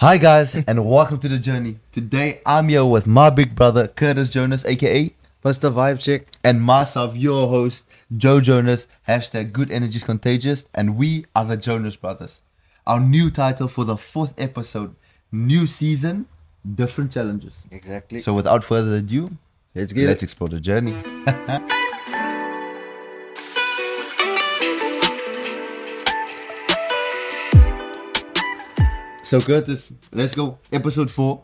Hi guys, and welcome to The Journey. Today I'm here with my big brother Curtis Jonas, aka What's the Vibe Chick, and myself, your host Joe Jonas, hashtag Good Energy's Contagious, and we are the Jonas Brothers. Our new title for the 4th episode, new season, different challenges. Exactly. So without further ado, let's explore the journey. So Curtis, let's go. Episode 4.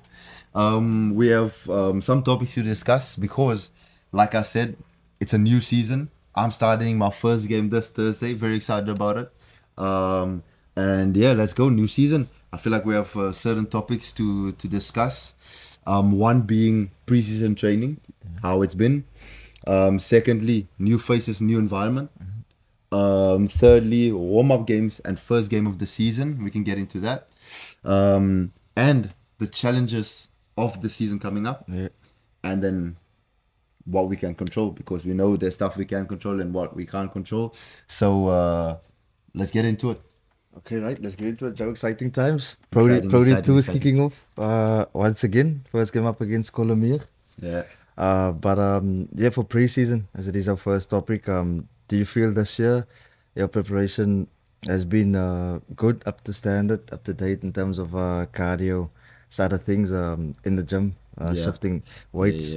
We have some topics to discuss because, like I said, it's a new season. I'm starting my first game this Thursday. Very excited about it. And yeah, let's go. New season. I feel like we have certain topics to discuss. One being preseason training, how it's been. Secondly, new faces, new environment. Thirdly, warm-up games and first game of the season. We can get into that. And the challenges of the season coming up, and then what we can control, because we know there's stuff we can control and what we can't control. So let's get into it. Okay, right, let's get into it. Joe, exciting times. Pro D2 is kicking off once again. First game up against Colomiers. Yeah. But for preseason, as it is our first topic, do you feel this year your preparation has been good, up to standard, up to date in terms of cardio side of things, in the gym, shifting weights,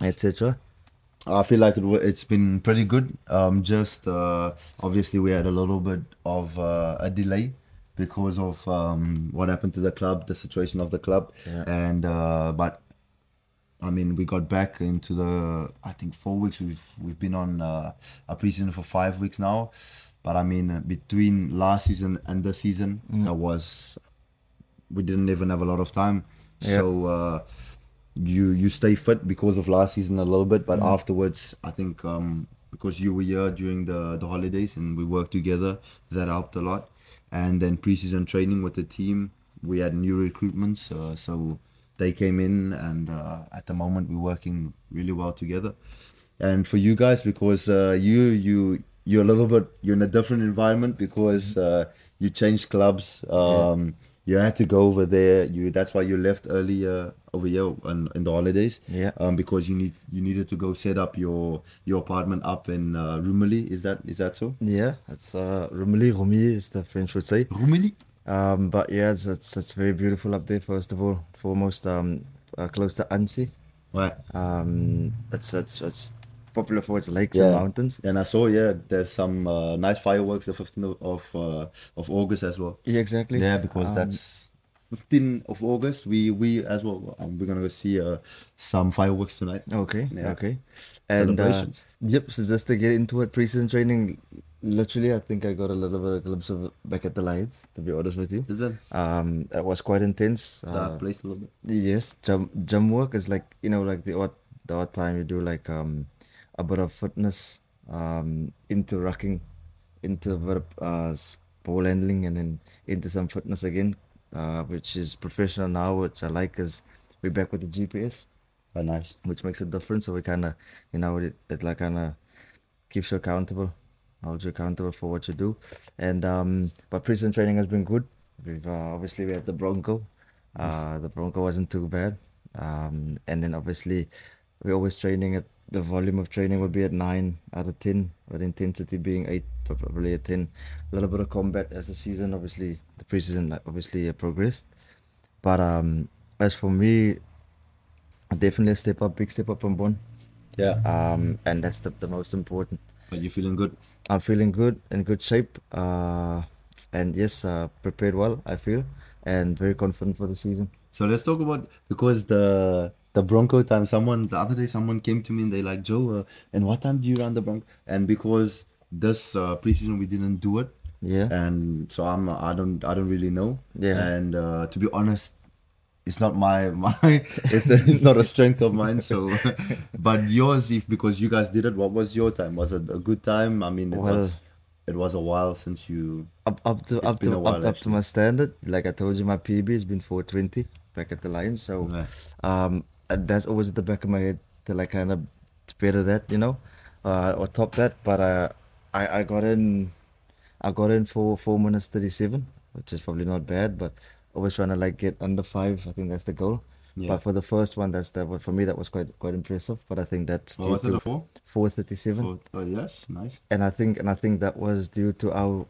etc.? I feel like it's been pretty good. Obviously we had a little bit of a delay because of what happened to the club, the situation of the club, but I mean, we got back into the, I think, 4 weeks. We've been on a preseason for 5 weeks now. But I mean, between last season and this season, we didn't even have a lot of time. Yeah. So you stay fit because of last season a little bit. But afterwards, I think because you were here during the holidays and we worked together, that helped a lot. And then preseason training with the team, we had new recruitments. So they came in, and at the moment we're working really well together. And for you guys, because you're a little bit, you're in a different environment because you changed clubs. You had to go over there. That's why you left early over here in the holidays. Yeah. Because you needed to go set up your apartment up in Rumilly. Is that so? Yeah, it's Rumilly is the French would say. Rumilly. But yeah, it's very beautiful up there. First of all, foremost, close to Annecy. Right. It's popular for its lakes and mountains. And I saw there's some nice fireworks the 15th of August as well. Yeah, exactly. Yeah, because that's 15th of August. We as well. We're gonna go see some fireworks tonight. Okay. Yeah. Okay. And celebrations. So just to get into it, pre-season training. Literally, I think I got a little bit of a glimpse of back at the Lions, to be honest with you. Is it? It was quite intense. That place a little bit. Yes, gym work is like, like the odd time you do like a bit of fitness, into rucking, into a bit of ball handling, and then into some fitness again, which is professional now, which I like, is we're back with the GPS. Oh, nice. Which makes a difference, so we kind of, it like kind of keeps you accountable. Hold you accountable for what you do, and but prison training has been good. We've obviously we had the Bronco. The Bronco wasn't too bad, and then obviously we're always training at the volume of training will be at 9 out of 10, but intensity being 8, probably at 10. A little bit of combat as the season, obviously the preseason obviously progressed, but as for me, definitely a step up, big step up from Bonn. Yeah. And that's the most important. But you're feeling good? I'm feeling good, in good shape, and yes, prepared well, I feel, and very confident for the season. So let's talk about, because the Bronco time, the other day someone came to me and they like, Joe, and what time do you run the Bronco? And because this preseason we didn't do it, and so I don't really know, and to be honest, it's not it's not a strength of mine. So, but yours, because you guys did it, what was your time? Was it a good time? I mean, it was a while since you up to my standard. Like I told you, my PB has been 4:20 back at the Lions. So, that's always at the back of my head to like kind of better that, or top that. But I got in for 4 minutes 37, which is probably not bad, but always trying to like get under five. I think that's the goal. Yeah. But for the first one, that's that. For me, that was quite impressive. But I think that's due to 4:37. Oh yes, nice. And I think that was due to our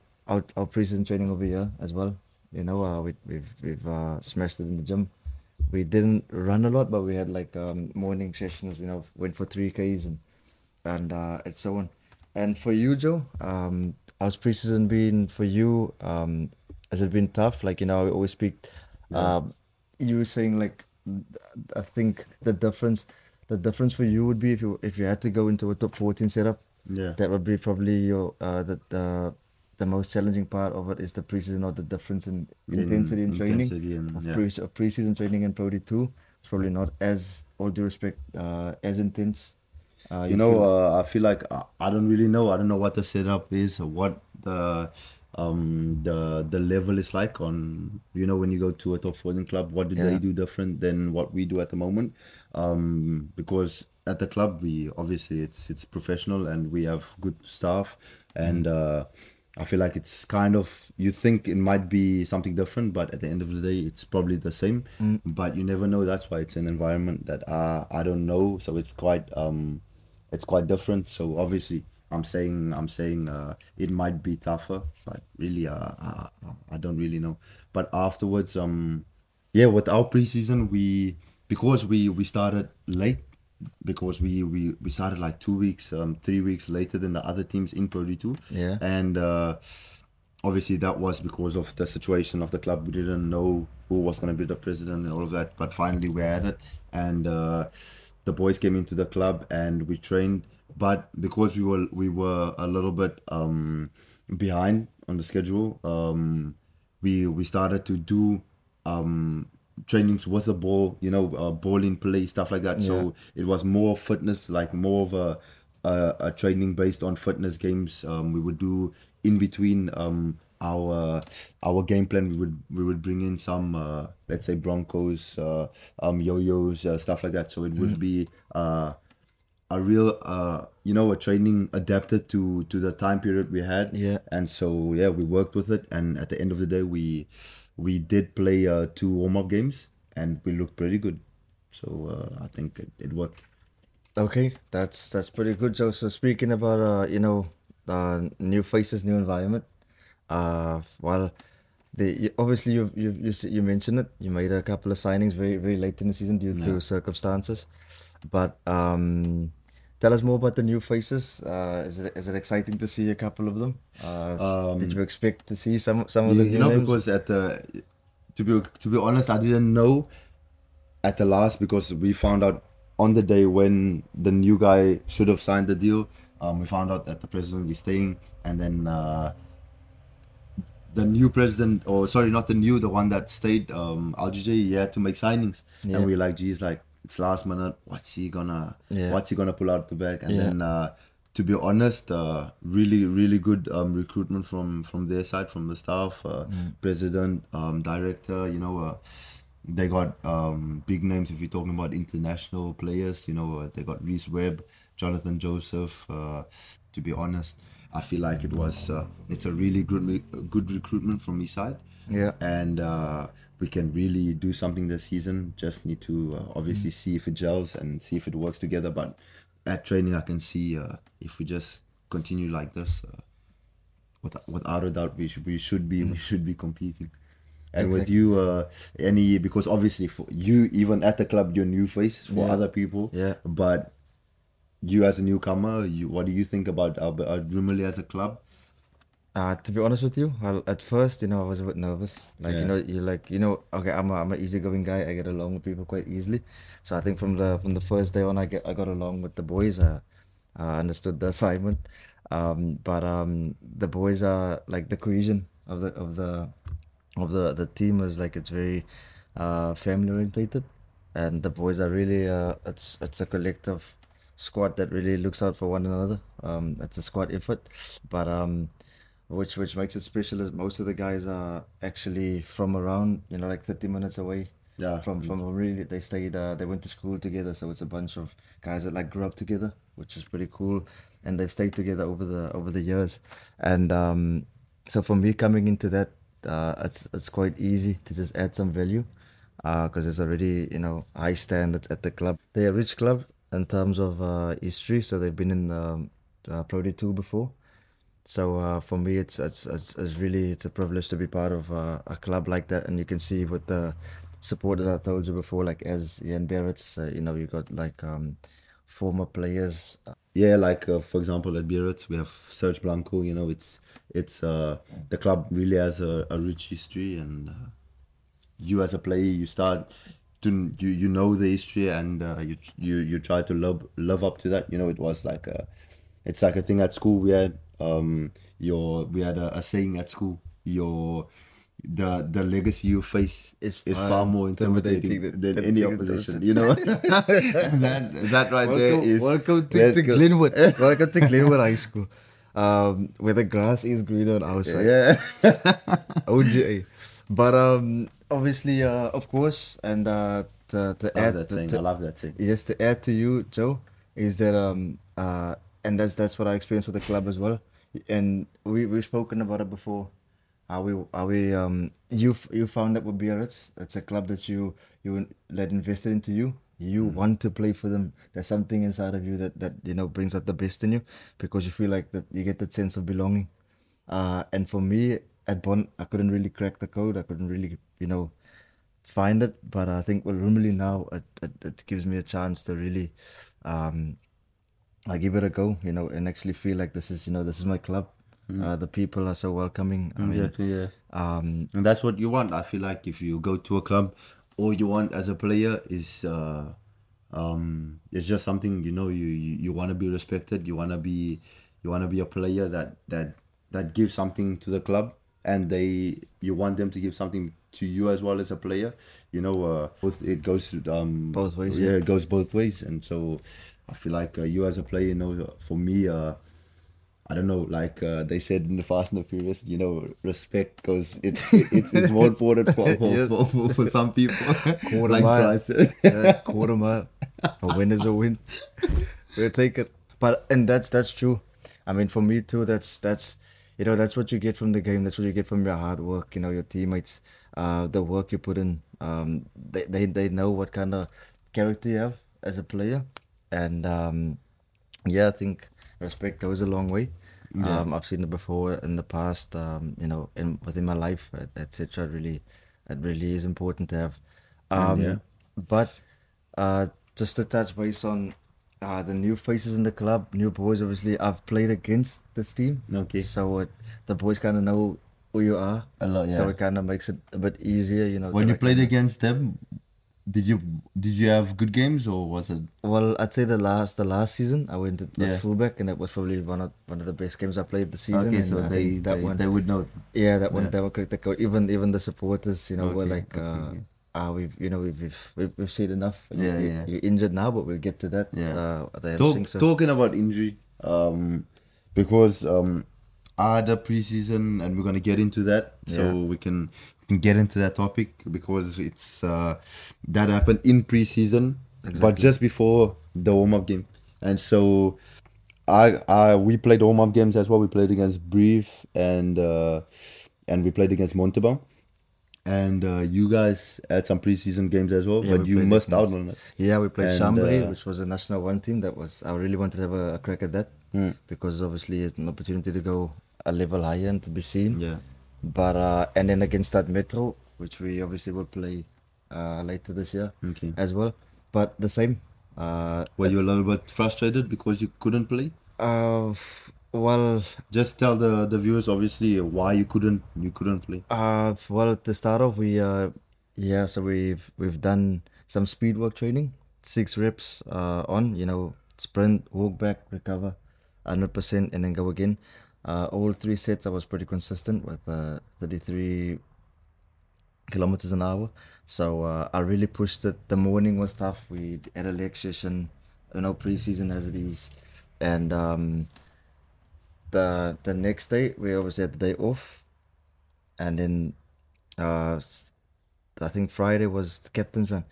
pre-season training over here as well. You know, we've smashed it in the gym. We didn't run a lot, but we had like morning sessions. You know, went for 3Ks and so on. And for you, Joe, how's pre-season been for you? Has it been tough? Like, you know, we always speak. You were saying like. I think the difference for you would be if you had to go into a top 14 setup, yeah, that would be probably your the most challenging part of it is the preseason, or the difference in intensity in training of pre-season training and Pro D2. It's probably not as, all due respect, as intense. I feel like I don't really know. I don't know what the setup is or what the level is like on, you know, when you go to a top 14 club, what do they do different than what we do at the moment? Because at the club, we obviously it's professional and we have good staff, and I feel like it's kind of, you think it might be something different, but at the end of the day, it's probably the same, but you never know. That's why it's an environment that I don't know. So it's quite different. So obviously I'm saying it might be tougher, but really I don't really know. But afterwards, with our preseason, because we started late, because we started like 2 weeks, 3 weeks later than the other teams in Pro D2. Yeah. And obviously that was because of the situation of the club. We didn't know who was going to be the president and all of that, but finally we had it. And the boys came into the club and we trained. But because we were a little bit behind on the schedule, we started to do trainings with the ball, you know, ball in play, stuff like that. Yeah. So it was more fitness, like more of a training based on fitness games. We would do in between our game plan. We would bring in some let's say Broncos, yo-yos, stuff like that. So it would be. A real, a training adapted to the time period we had. Yeah. And so, we worked with it. And at the end of the day, we did play 2 warm-up games and we looked pretty good. So I think it worked. Okay, that's pretty good, Joe. So speaking about, new faces, new environment, obviously you mentioned it. You made a couple of signings very, very late in the season due to circumstances. But tell us more about the new faces. Is it exciting to see a couple of them? Did you expect to see some of the new names? Because to be honest, I didn't know at the last, because we found out on the day when the new guy should have signed the deal. We found out that the president is staying, and then the new president, the one that stayed, LGJ, he had to make signings, and we're like, geez, like. It's last minute. What's he gonna pull out the bag? And then, to be honest, really, really good recruitment from their side, from the staff, president, director. You know, they got big names. If you're talking about international players, you know, they got Reese Webb, Jonathan Joseph. To be honest, I feel like it was it's a really good recruitment from his side. Yeah, and. We can really do something this season. Just need to obviously see if it gels and see if it works together. But at training, I can see if we just continue like this, without a doubt, we should be competing. And exactly. With you, because obviously for you, even at the club, you're new face for other people. Yeah. But you as a newcomer, what do you think about Rumilly as a club? To be honest with you, at first, you know, I was a bit nervous. Like, okay, I'm an easygoing guy. I get along with people quite easily. So I think from the first day on, I got along with the boys. I understood the assignment. The boys are like the cohesion of the team is like, it's very family orientated, and the boys are really it's a collective squad that really looks out for one another. It's a squad effort, but which makes it special is most of the guys are actually from around, you know, like 30 minutes away from really. They stayed, they went to school together, so it's a bunch of guys that like grew up together, which is pretty cool, and they've stayed together over the years. And so for me, coming into that it's quite easy to just add some value because there's already, you know, high standards at the club. They're a rich club in terms of history, so they've been in Pro D2 before. So for me, it's really a privilege to be part of a club like that, and you can see with the support that I told you before, like as Ian Barrett's, you know, you got like former players. Yeah, like for example at Biarritz we have Serge Blanco. You know, it's the club really has a rich history, and you as a player you start to you know the history, and you try to live up to that. You know, it was like it's like a thing at school we had. We had a saying at school. The legacy you face is far more intimidating than any opposition. You know, and that right welcome, there is welcome to Glenwood. Welcome to Glenwood High School, where the grass is greener on our side. Yeah, OGA. But obviously, of course, and to add that thing, I love that thing. Yes, to add to you, Joe, is that and that's what I experienced with the club as well. And we've spoken about it before. You found that with Biarritz, it's a club that you let invested into you. You want to play for them. There's something inside of you that you know brings out the best in you, because you feel like that you get that sense of belonging. And for me at Bonn, I couldn't really crack the code. I couldn't really find it. But I think with Rumilly now, it gives me a chance to really. I give it a go, and actually feel like this is my club. The people are so welcoming. Exactly, yeah. And that's what you want. I feel like if you go to a club, all you want as a player is it's just something, you want to be respected. You want to be a player that gives something to the club, and you want them to give something to you as well as a player. It goes both ways. Yeah, it goes both ways, and so. I feel like you as a player, for me, I don't know, like they said in the Fast and the Furious, respect, because it's more important for some people. Quarter like mile. Quarter mile. A win is a win. We'll take it. And that's true. I mean, for me too, that's what you get from the game. That's what you get from your hard work, your teammates, the work you put in. They know what kind of character you have as a player. And I think respect goes a long way. Yeah. I've seen it before in the past, within my life, etc. Really, it really is important to have. But just to touch base on the new faces in the club, new boys. Obviously, I've played against this team. Okay. So the boys kind of know who you are a lot. Yeah. So it kind of makes it a bit easier. When you played against them. Did you have good games, or was it? Well, I'd say the last season I went at fullback, and that was probably one of the best games I played the season. Okay, and so they would know. Yeah, they were critical. Even the supporters, were like, we've seen enough. You're injured now, but we'll get to that. Yeah. Talking about injury, because I had a preseason, and we're gonna get into that, so we can. Get into that topic, because it's that happened in pre-season, but just before the warm-up game. And so we played warm-up games as well. We played against Brive and we played against Montauban. And you guys had some pre-season games as well, but you missed out on it. Yeah, we played Chambéry, which was a National 1 team. I really wanted to have a crack at that, because obviously it's an opportunity to go a level higher and to be seen. Yeah. But and then against that Metro, which we obviously will play later this year as well. But the same. Were you a little bit frustrated because you couldn't play? Well, just tell the viewers obviously why you couldn't play. Well, to start off, we've done some speed work training, 6 reps sprint, walk back, recover, 100%, and then go again. All 3 sets I was pretty consistent with 33 kilometers an hour. So I really pushed it. The morning was tough. We had a leg session, pre-season as it is. And the next day, we obviously had the day off. And then I think Friday was the captain's run.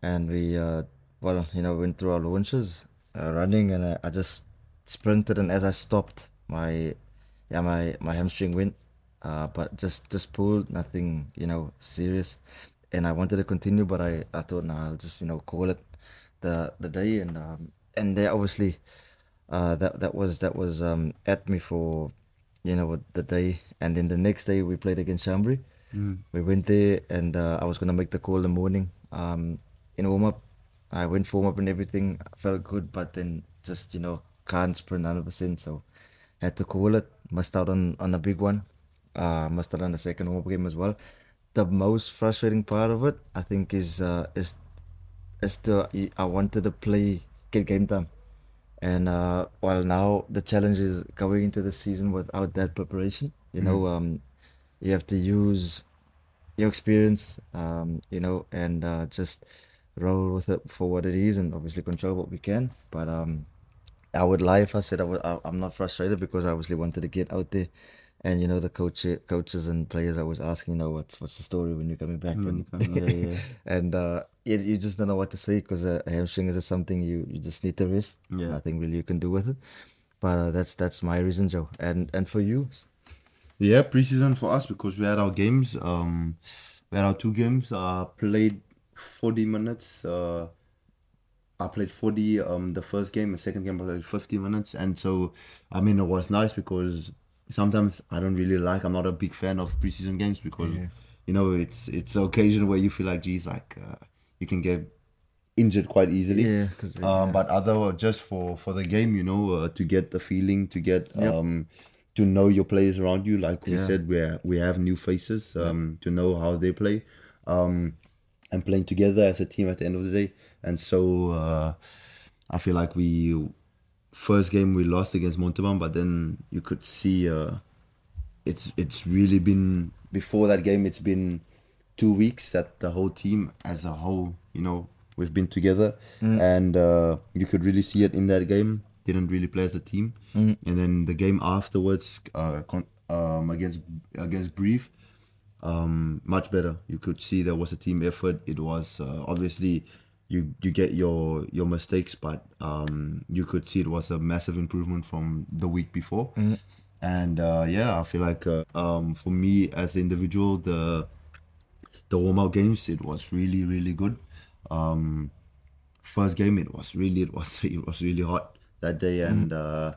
And we, went through our launches, running, and I just sprinted. And as I stopped, my hamstring went, But just pool, nothing, serious. And I wanted to continue, but I thought, nah, I'll just, call it the day. And they obviously, that was at me for, the day. And then the next day we played against Chambéry. Mm. We went there, and I was going to make the call in the morning. In warm-up, I went for warm-up and everything. I felt good, but then just, can't sprint 100%. So had to call it. Missed out on a big one. Missed out on the second warm-up game as well. The most frustrating part of it, I think, is I wanted to get game time, and while now the challenge is going into the season without that preparation. You have to use your experience, and just roll with it for what it is, and obviously control what we can. But I would lie if I said I'm not frustrated, because I obviously wanted to get out there. And the coaches and players always asking, what's the story when you're coming back? And you just don't know what to say, because a hamstring is something you just need to rest. Yeah. Nothing really you can do with it. But that's my reason, Joe. And for you? Yeah, pre-season for us, because we had our games. We had our two games. Played 40 minutes. I played 40 the first game. The second game I played 50 minutes. And so, it was nice, because sometimes I don't really I'm not a big fan of preseason games, because it's an occasion where you feel like, geez, you can get injured quite easily. Yeah, but other just for the game, to get the feeling, to get to know your players around you. Like we said, we have new faces to know how they play, and playing together as a team at the end of the day. And so I feel like first game we lost against Montauban, but then you could see it's really been, before that game, it's been 2 weeks that the whole team as a whole, we've been together. Mm. And you could really see it in that game. Didn't really play as a team. Mm. And then the game afterwards against Brive, much better. You could see there was a team effort. It was obviously... You get your mistakes, but you could see it was a massive improvement from the week before. Mm-hmm. And I feel like for me as an individual, the warm-up games, it was really, really good. First game, it was really hot that day, and I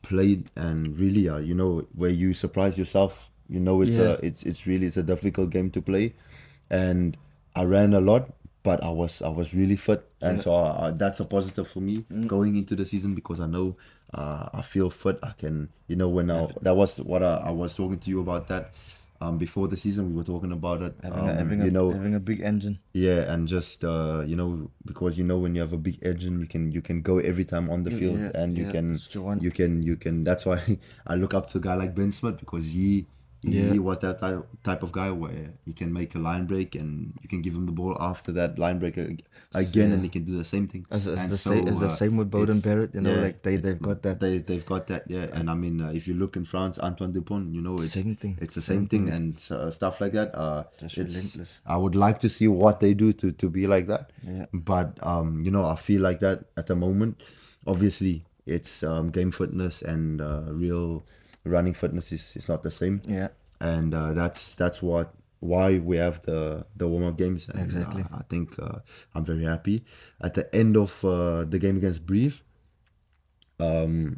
played, and really where you surprise yourself, it's a difficult game to play, and I ran a lot. But I was really fit, and so that's a positive for me going into the season, because I know I feel fit. I can, that was what I was talking to you about that before the season. We were talking about it, having a big engine. Yeah, and just because when you have a big engine, you can go every time on the field, and you can. That's why I look up to a guy like Ben Smith, because he was that type of guy where he can make a line break, and you can give him the ball after that line break again, and he can do the same thing. It's the same with Bowden Barrett, they've got that. They've got that, yeah. And if you look in France, Antoine Dupont, it's the same thing, and stuff like that. It's relentless. I would like to see what they do to be like that. Yeah. But, I feel like that at the moment. Obviously, it's game fitness and real... running fitness is not the same, and that's why we have the warm-up games, and exactly. I think I'm very happy. At the end of the game against Brive, I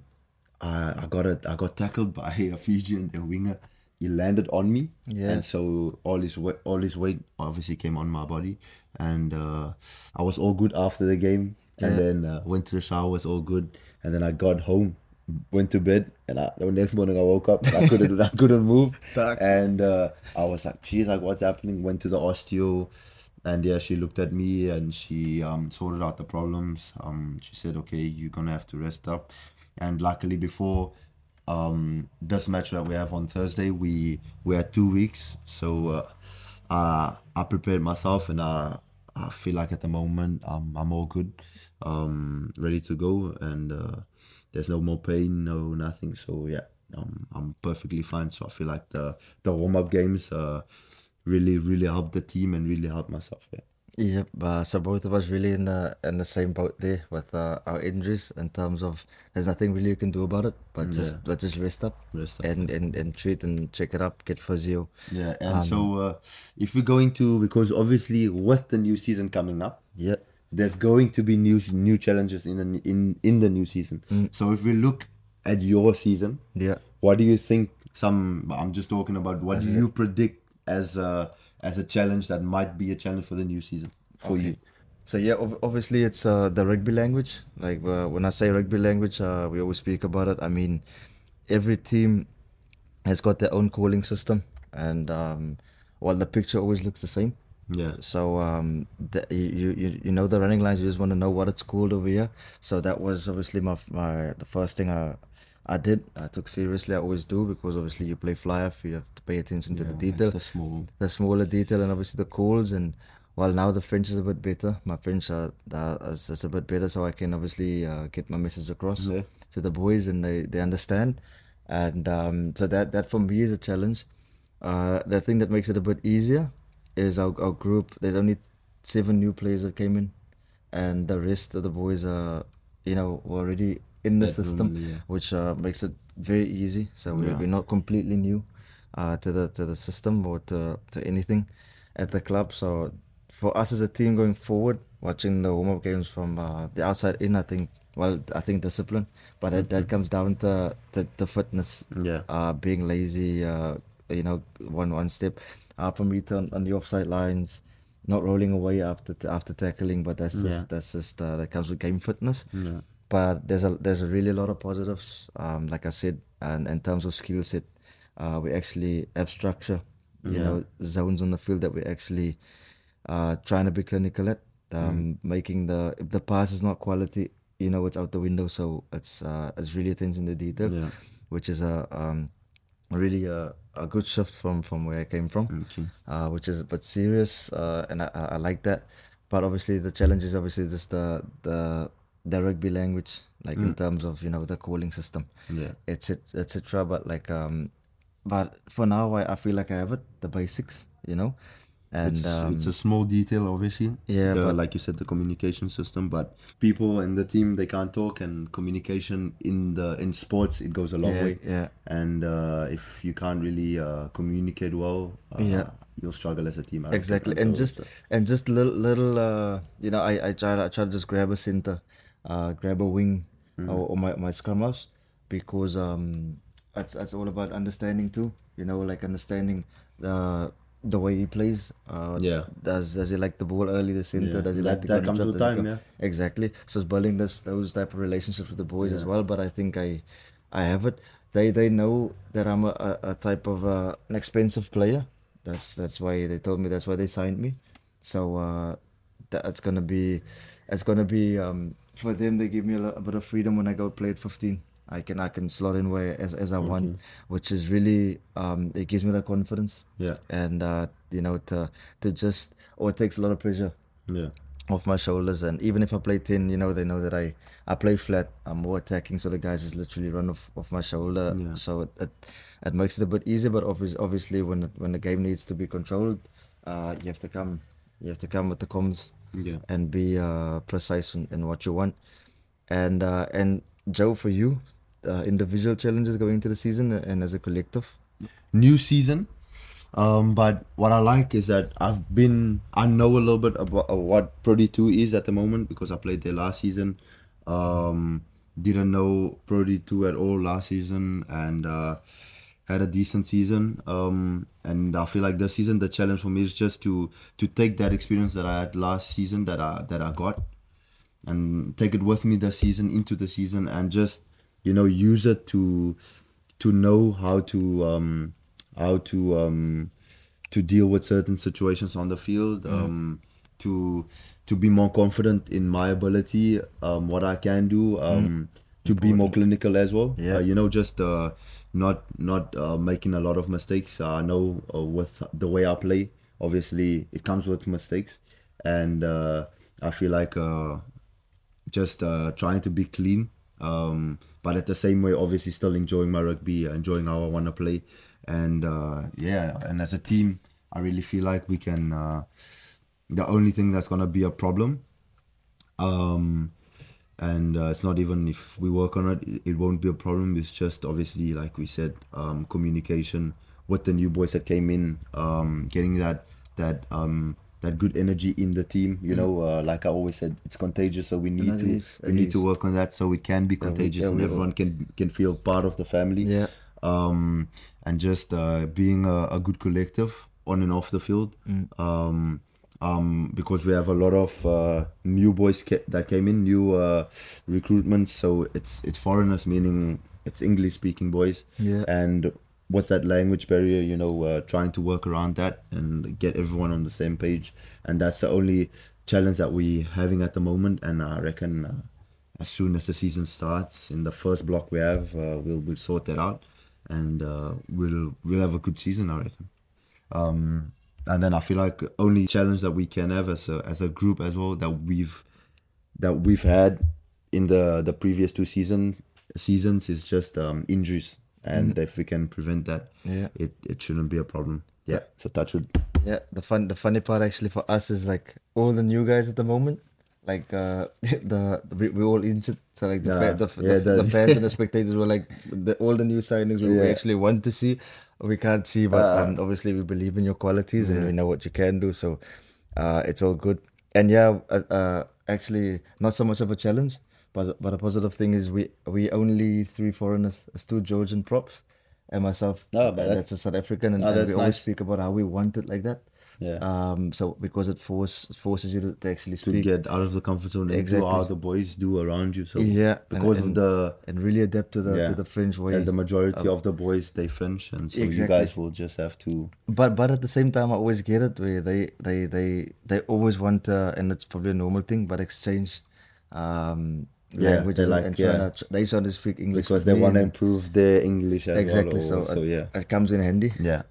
got tackled by a Fijian, the winger. He landed on me, and so all his weight obviously came on my body, and I was all good after the game, and then went to the shower, was all good, and then I got home. Went to bed, and the next morning I woke up. I couldn't move, and I was like, "Geez, what's happening?" Went to the osteo, and she looked at me, and she sorted out the problems. She said, "Okay, you're gonna have to rest up." And luckily, before this match that we have on Thursday, we had 2 weeks, so I prepared myself, and I feel like at the moment I'm all good, ready to go, and. There's no more pain, no nothing. So I'm perfectly fine. So I feel like the warm-up games really, really helped the team and really helped myself. Yeah. Yep. So both of us really in the same boat there with our injuries. In terms of, there's nothing really you can do about it, but just rest up, and treat and check it up, get physio. Yeah, and so if we're going to, because obviously with the new season coming up, yeah, there's going to be new challenges in the new season. Mm. So if we look at your season, yeah, what do you think? I'm just talking about what do you predict as a challenge that might be a challenge for the new season for you? So yeah, obviously it's the rugby language. Like when I say rugby language, we always speak about it. I mean, every team has got their own calling system, and while the picture always looks the same. Yeah. So you know the running lines. You just want to know what it's called over here. So that was obviously the first thing I took seriously. I always do, because obviously you play fly-off, you have to pay attention to the detail, the smaller detail, and obviously the calls. And while now the French is a bit better, my French is a bit better, so I can obviously get my message across to the boys, and they understand. And so that for me is a challenge. The thing that makes it a bit easier is our group. There's only 7 new players that came in, and the rest of the boys are already in the system, which makes it very easy. So we're not completely new to the system or to anything at the club. So for us as a team going forward, watching the warm-up games from the outside in, I think discipline, but that comes down to fitness, being lazy, one step from return on the offside lines, not rolling away after tackling, but that's just that comes with game fitness. Yeah. But there's a really lot of positives, like I said, and in terms of skill set, we actually have structure, zones on the field that we're actually trying to be clinical at, making if the pass is not quality, it's out the window. So it's really attention to detail, which is really a good shift from where I came from, which is a bit serious, and I like that. But obviously the challenge is obviously just the rugby language, like in terms of the calling system, etc. But for now I feel like I have it, the basics, and it's a small detail, obviously. Yeah, but like you said, the communication system. But people in the team, they can't talk, and communication in sports, it goes a long way. Yeah, and if you can't really communicate well, you'll struggle as a team. Exactly, and just little. I try to just grab a center. Grab a wing or my scrum halves, because it's all about understanding too. Understanding the way he plays. Does he like the ball early, the center? Yeah. Does he like that comes with time? Yeah. Exactly. So it's building those type of relationships with the boys as well. But I think I have it. They know that I'm a type of an expensive player. That's why they told me. That's why they signed me. So it's gonna be. For them, they give me a bit of freedom when I go play at 15. I can slot in where as I want, which is really it gives me the confidence. Yeah, and it takes a lot of pressure. Yeah, off my shoulders. And even if I play 10, they know that I play flat. I'm more attacking, so the guys just literally run off my shoulder. Yeah. So it makes it a bit easier. But obviously, when the game needs to be controlled, you have to come with the comms. Yeah. And be precise in what you want. And Joe, for you, individual challenges going into the season and as a collective? New season, but what I like is that I know a little bit about what Pro D2 is at the moment, because I played there last season. Didn't know Pro D2 at all last season, and had a decent season, and I feel like this season the challenge for me is just to take that experience that I had last season that I got, and take it with me this season into the season, and just use it to know how to deal with certain situations on the field, to be more confident in my ability, what I can do, to be more clinical as well. Yeah, not making a lot of mistakes. I know with the way I play, obviously it comes with mistakes, and I feel like just trying to be clean, but at the same way, obviously still enjoying my rugby, enjoying how I want to play, and and as a team, I really feel like we can the only thing that's going to be a problem. And it's not even if we work on it, it won't be a problem. It's just obviously, like we said, communication with the new boys that came in, getting that good energy in the team. You know, like I always said, it's contagious. So we need to work on that so it can be contagious and everyone can feel part of the family. Yeah. And just being a good collective on and off the field. Because we have a lot of new boys that came in, new recruitments. So it's foreigners, meaning it's English-speaking boys. Yeah. And with that language barrier, you know, trying to work around that and get everyone on the same page. And that's the only challenge that we're having at the moment. And I reckon as soon as the season starts, in the first block we have, we'll sort that out. And we'll have a good season, I reckon. And then I feel like only challenge that we can have as a group as well that we've had in the previous two seasons is just injuries, and if we can prevent that, it shouldn't be a problem. Yeah, so touch wood. Yeah, the funny part actually for us is like all the new guys at the moment, like we're all injured. So like the fans and the spectators were like all the new signings we actually want to see. We can't see, but obviously we believe in your qualities and we know what you can do. So it's all good. And actually not so much of a challenge, but a positive thing is we only three foreigners. It's two Georgian props and myself. No, but that's a South African, and we always speak about how we want it like that. Yeah. So because it forces you to actually speak. To get out of the comfort zone and do how the boys do around you. So and really adapt to the French way. And the majority of the boys, they French, and so you guys will just have to. But at the same time, I always get it where they always want to, and it's probably a normal thing, but exchange. Languages and trying to they sort of speak English because they want to improve their English. Exactly. It comes in handy. Yeah.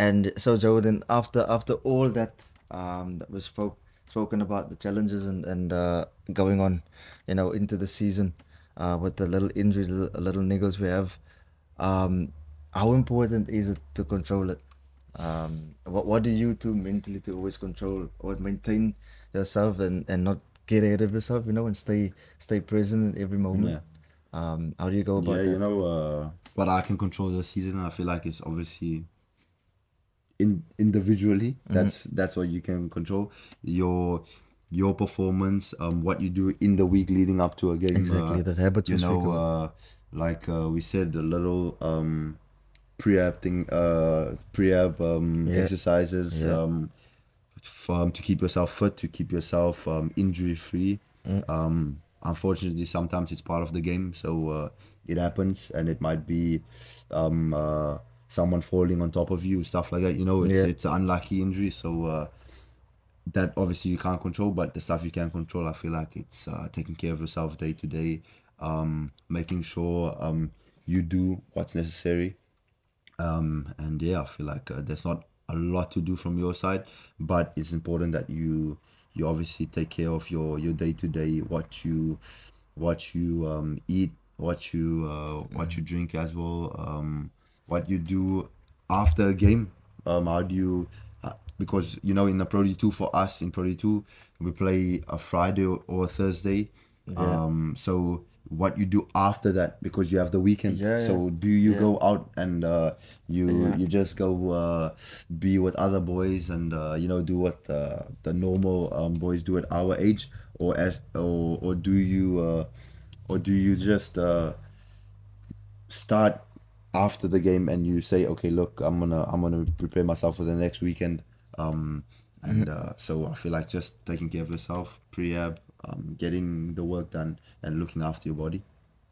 And so, Joe, then after all that that was spoken about, the challenges and going on, you know, into the season with the little injuries, little niggles we have, how important is it to control it? What do you do mentally to always control or maintain yourself and not get ahead of yourself, you know, and stay present in every moment? Yeah. How do you go about that? Yeah, you know, what I can control the season, I feel like it's obviously... individually, that's what you can control, your performance, what you do in the week leading up to a game. Exactly, that habits you know, like we said, a little prehab exercises to keep yourself fit, to keep yourself injury free. Unfortunately, sometimes it's part of the game, so it happens, and it might be. Someone falling on top of you, stuff like that. You know, it's an unlucky injury, so that obviously you can't control. But the stuff you can control, I feel like it's taking care of yourself day to day, making sure you do what's necessary. I feel like there's not a lot to do from your side, but it's important that you obviously take care of your day to day, what you eat, what you drink as well. What you do after a game, how do you, because you know in the Pro D2 for us, in Pro D2 we play a Friday or a Thursday, so what you do after that, because you have the weekend, so do you go out and you just go be with other boys and you know, do what the normal boys do at our age, or do you just start after the game and you say, okay, look, I'm gonna prepare myself for the next weekend, so I feel like just taking care of yourself, prehab, getting the work done and looking after your body.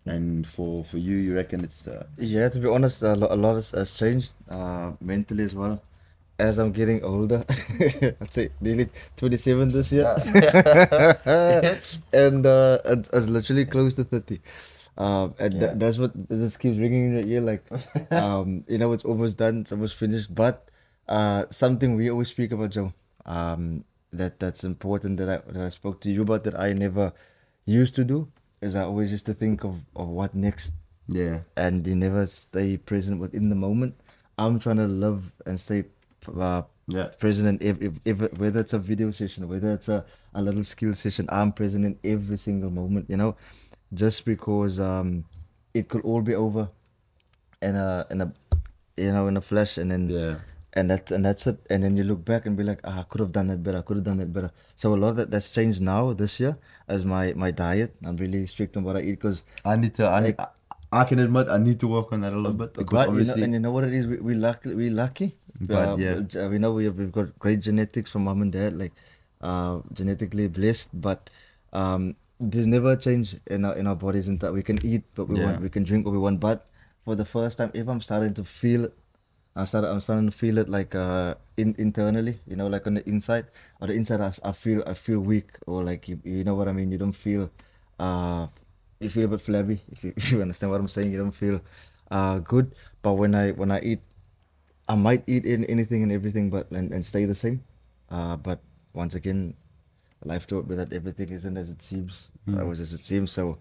And for you reckon it's the to be honest, a lot has changed mentally as well. As I'm getting older, I'd say nearly 27 this year, and it's literally close to 30. That's what just keeps ringing in your ear, like, you know, it's almost done, it's almost finished. But something we always speak about, Joe, that's important that I spoke to you about, that I never used to do, is I always used to think of what next. Yeah. And you never stay present within the moment. I'm trying to live and stay Yeah. President, if whether it's a video session, whether it's a little skill session, I'm present in every single moment, you know, just because it could all be over in a you know, in a flash, and then yeah. and that's it. And then you look back and be like, I could have done that better, So a lot of that's changed now this year as my diet. I'm really strict on what I eat because I can admit I need to work on that a little bit. Because obviously, you know, and you know what it is, we're lucky. But yeah, we know we've got great genetics from mom and dad, like genetically blessed. But there's never a change in our bodies, and that we can eat, but we can drink what we want. But for the first time, if I'm starting to feel it, I'm starting to feel it like internally, you know, like on the inside. On the inside, I feel weak, or like you know what I mean. You don't feel. You feel a bit flabby, if you understand what I'm saying. You don't feel good. But when I eat, I might eat anything and everything, but and stay the same. But once again, life taught me that everything isn't as it seems. Mm. Was as it seems. So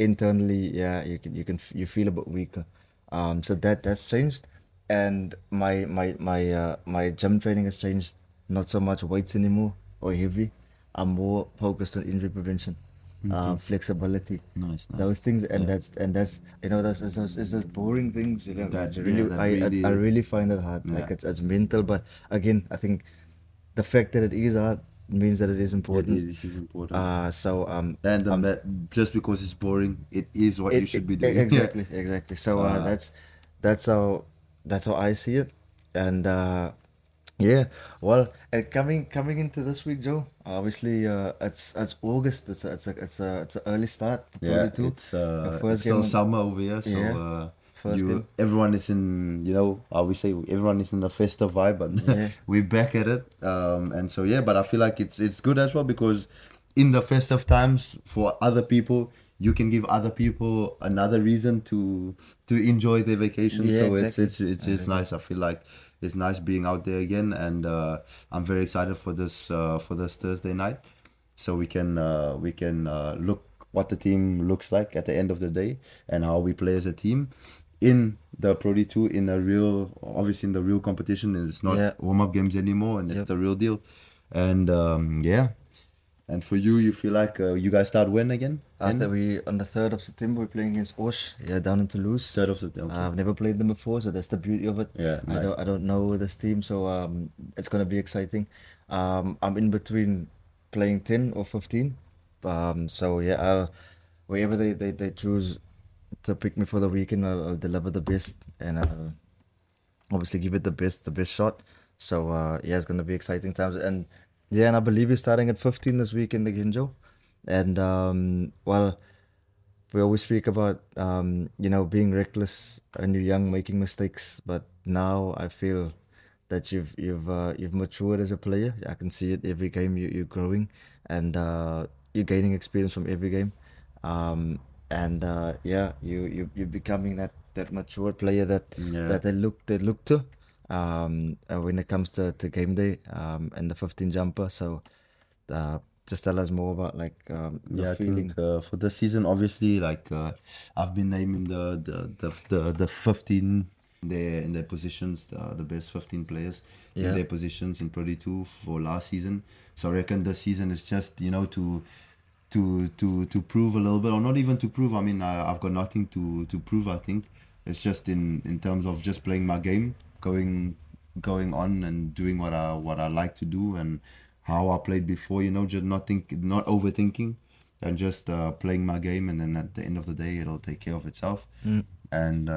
internally, yeah, you feel a bit weaker. So that's changed, and my gym training has changed. Not so much weights anymore or heavy. I'm more focused on injury prevention. Flexibility, nice. Those things, and yeah. that's you know, those boring things. You know, I really find it hard. Yeah. Like it's mental, but again, I think the fact that it is hard means that it is important. This is important. Just because it's boring, it is what you should be doing. Exactly. So that's how I see it, and yeah. Well, and coming into this week, Joe. Obviously, it's August. It's an early start. Yeah, it's still summer over here. So yeah. Everyone is in. You know, I always say everyone is in the festive vibe, but yeah. We're back at it. And so yeah, but I feel like it's good as well, because in the festive times for other people, you can give other people another reason to enjoy their vacation. Yeah, so exactly. It's nice. I feel like. It's nice being out there again, and I'm very excited for this Thursday night, so we can look what the team looks like at the end of the day and how we play as a team in the Pro D2 in the real competition, and it's not warm up games anymore, and it's the real deal. And and for you feel like you guys start when again? After we on the 3rd of September we're playing against Osh, down in Toulouse. 3rd of September. Okay. I've never played them before, so that's the beauty of it. Yeah, right. I don't know this team, so it's gonna be exciting. I'm in between playing 10 or 15, so yeah, I'll wherever they choose to pick me for the weekend, I'll deliver the best, and I'll obviously give it the best shot. So it's gonna be exciting times. And. Yeah, and I believe we're starting at 15 this weekend again, Joe. And, we always speak about, you know, being reckless when you're young, making mistakes. But now I feel that you've matured as a player. I can see it every game. You're growing, and you're gaining experience from every game. You're becoming that mature player that they look to. When it comes to game day, and the 15 jumper. So just tell us more about the feeling. I think, for this season, obviously, I've been naming the 15 in their positions, the best 15 players in their positions in Pro D2 for last season. So I reckon this season is just, you know, to prove a little bit, or not even to prove. I mean, I've got nothing to prove. I think it's just in terms of just playing my game. Going on and doing what I like to do and how I played before, you know, just not overthinking, and just playing my game, and then at the end of the day it'll take care of itself. Mm. And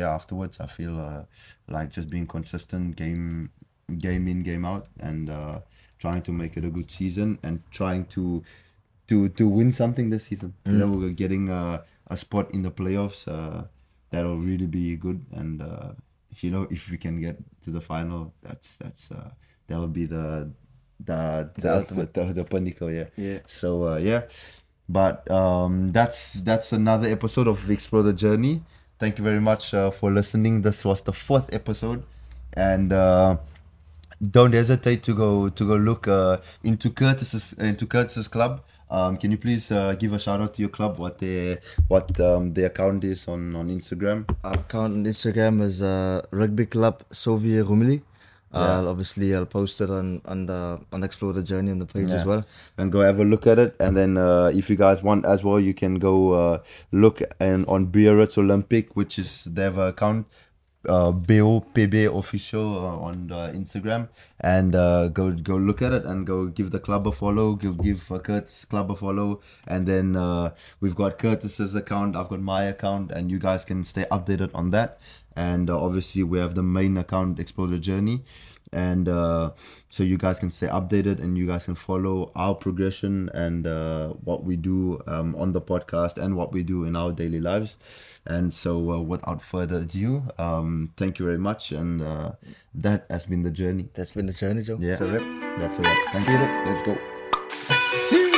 afterwards I feel like just being consistent, game in, game out, and trying to make it a good season, and trying to win something this season. Mm. You know, we're getting a spot in the playoffs. That'll really be good, and you know, if we can get to the final, that's that'll be the pinnacle, yeah. Yeah. So but that's another episode of Explore the Journey. Thank you very much for listening. This was the 4th episode, and don't hesitate to go look into Curtis's club. Can you please give a shout out to your club? What their account is on Instagram? Our account on Instagram is Rugby Club Sauvier Rumilly. I'll obviously I'll post it on the Explore the Journey on the page as well, and go have a look at it. And then if you guys want as well, you can go look on Biarritz Olympic, which is they have an account, BOPB official on Instagram, and go look at it and go give the club a follow, give Curtis club a follow, and then we've got Curtis's account, I've got my account, and you guys can stay updated on that. And obviously we have the main account, Explore the Journey, and so you guys can stay updated and you guys can follow our progression and what we do on the podcast and what we do in our daily lives. And so without further ado, thank you very much, and that has been the journey. That's been the journey, Joe. Yeah. That's a wrap. Thanks. Let's go.